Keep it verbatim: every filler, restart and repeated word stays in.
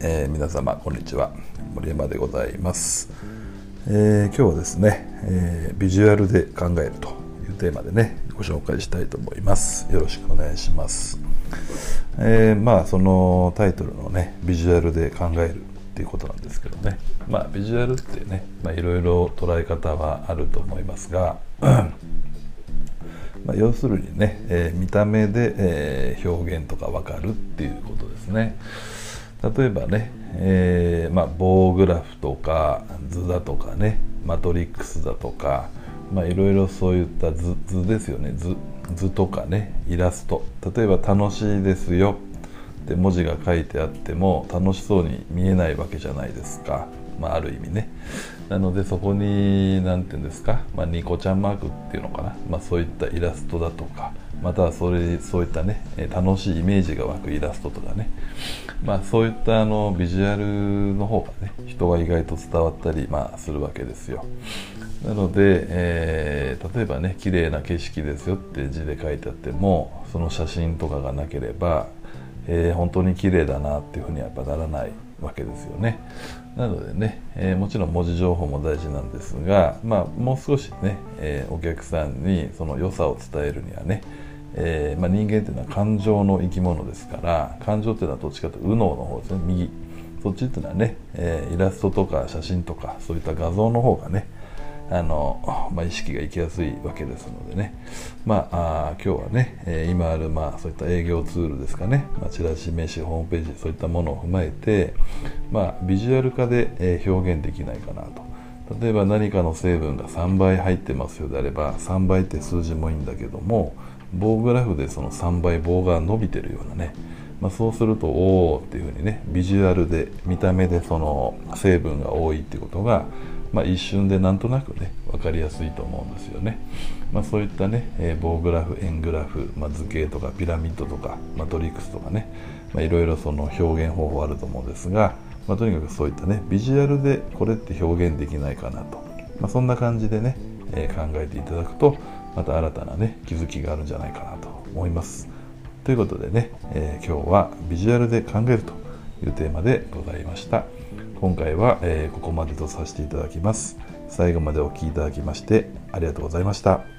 えー、皆様こんにちは、森山でございます。えー、今日はですね、えー、ビジュアルで考えるというテーマでね、ご紹介したいと思います。よろしくお願いします。えー、まあそのタイトルのね、ビジュアルで考えるっていうことなんですけどね、まあビジュアルってね、いろいろ捉え方はあると思いますがまあ、要するにね、えー、見た目で、えー、表現とか分かるっていうことですね。例えばね、えーまあ、棒グラフとか図だとかね、マトリックスだとか、まあ、いろいろそういった図、図ですよね、図、図とかね、イラスト。例えば楽しいですよって文字が書いてあっても楽しそうに見えないわけじゃないですか。まあ、ある意味ね。なのでそこに何て言うんですか、まあ、ニコちゃんマークっていうのかな、まあ、そういったイラストだとか、またはそれそういったね、楽しいイメージが湧くイラストとかね、まあ、そういったあのビジュアルの方がね、人は意外と伝わったり、まあ、するわけですよ。なので、えー、例えばね、綺麗な景色ですよって字で書いてあっても、その写真とかがなければ、えー、本当に綺麗だなっていうふうにはやっぱならないわけですよね。なのでね、えー、もちろん文字情報も大事なんですが、まあ、もう少しね、えー、お客さんにその良さを伝えるにはね、えーまあ、人間っていうのは感情の生き物ですから、感情っていうのはどっちかというと右脳の方ですね、右そっちっていうのはね、えー、イラストとか写真とかそういった画像の方がね、あの、まあ、意識が行きやすいわけですのでね、まあ、あ今日はね、えー、今ある、まあ、そういった営業ツールですかね、まあ、チラシ、名刺、ホームページ、そういったものを踏まえて、まあ、ビジュアル化で、えー、表現できないかなと。例えば何かの成分がさんばい入ってますよであれば、さんばいって数字もいいんだけども、棒グラフでそのさんばい棒が伸びてるようなね、まあ、そうするとおおっていうふうにね、ビジュアルで見た目でその成分が多いっていうことが、まあ、一瞬でなんとなくね、分かりやすいと思うんですよね。まあ、そういったね、えー、棒グラフ、円グラフ、まあ、図形とかピラミッドとかマトリックスとかね、まあ、いろいろその表現方法あると思うんですが、まあ、とにかくそういったね、ビジュアルでこれって表現できないかなと、まあ、そんな感じでね、えー、考えていただくと、また新たなね、気づきがあるんじゃないかなと思います。ということでね、えー、今日はビジュアルで考えるというテーマでございました。今回は、えー、ここまでとさせていただきます。最後までお聞きいただきましてありがとうございました。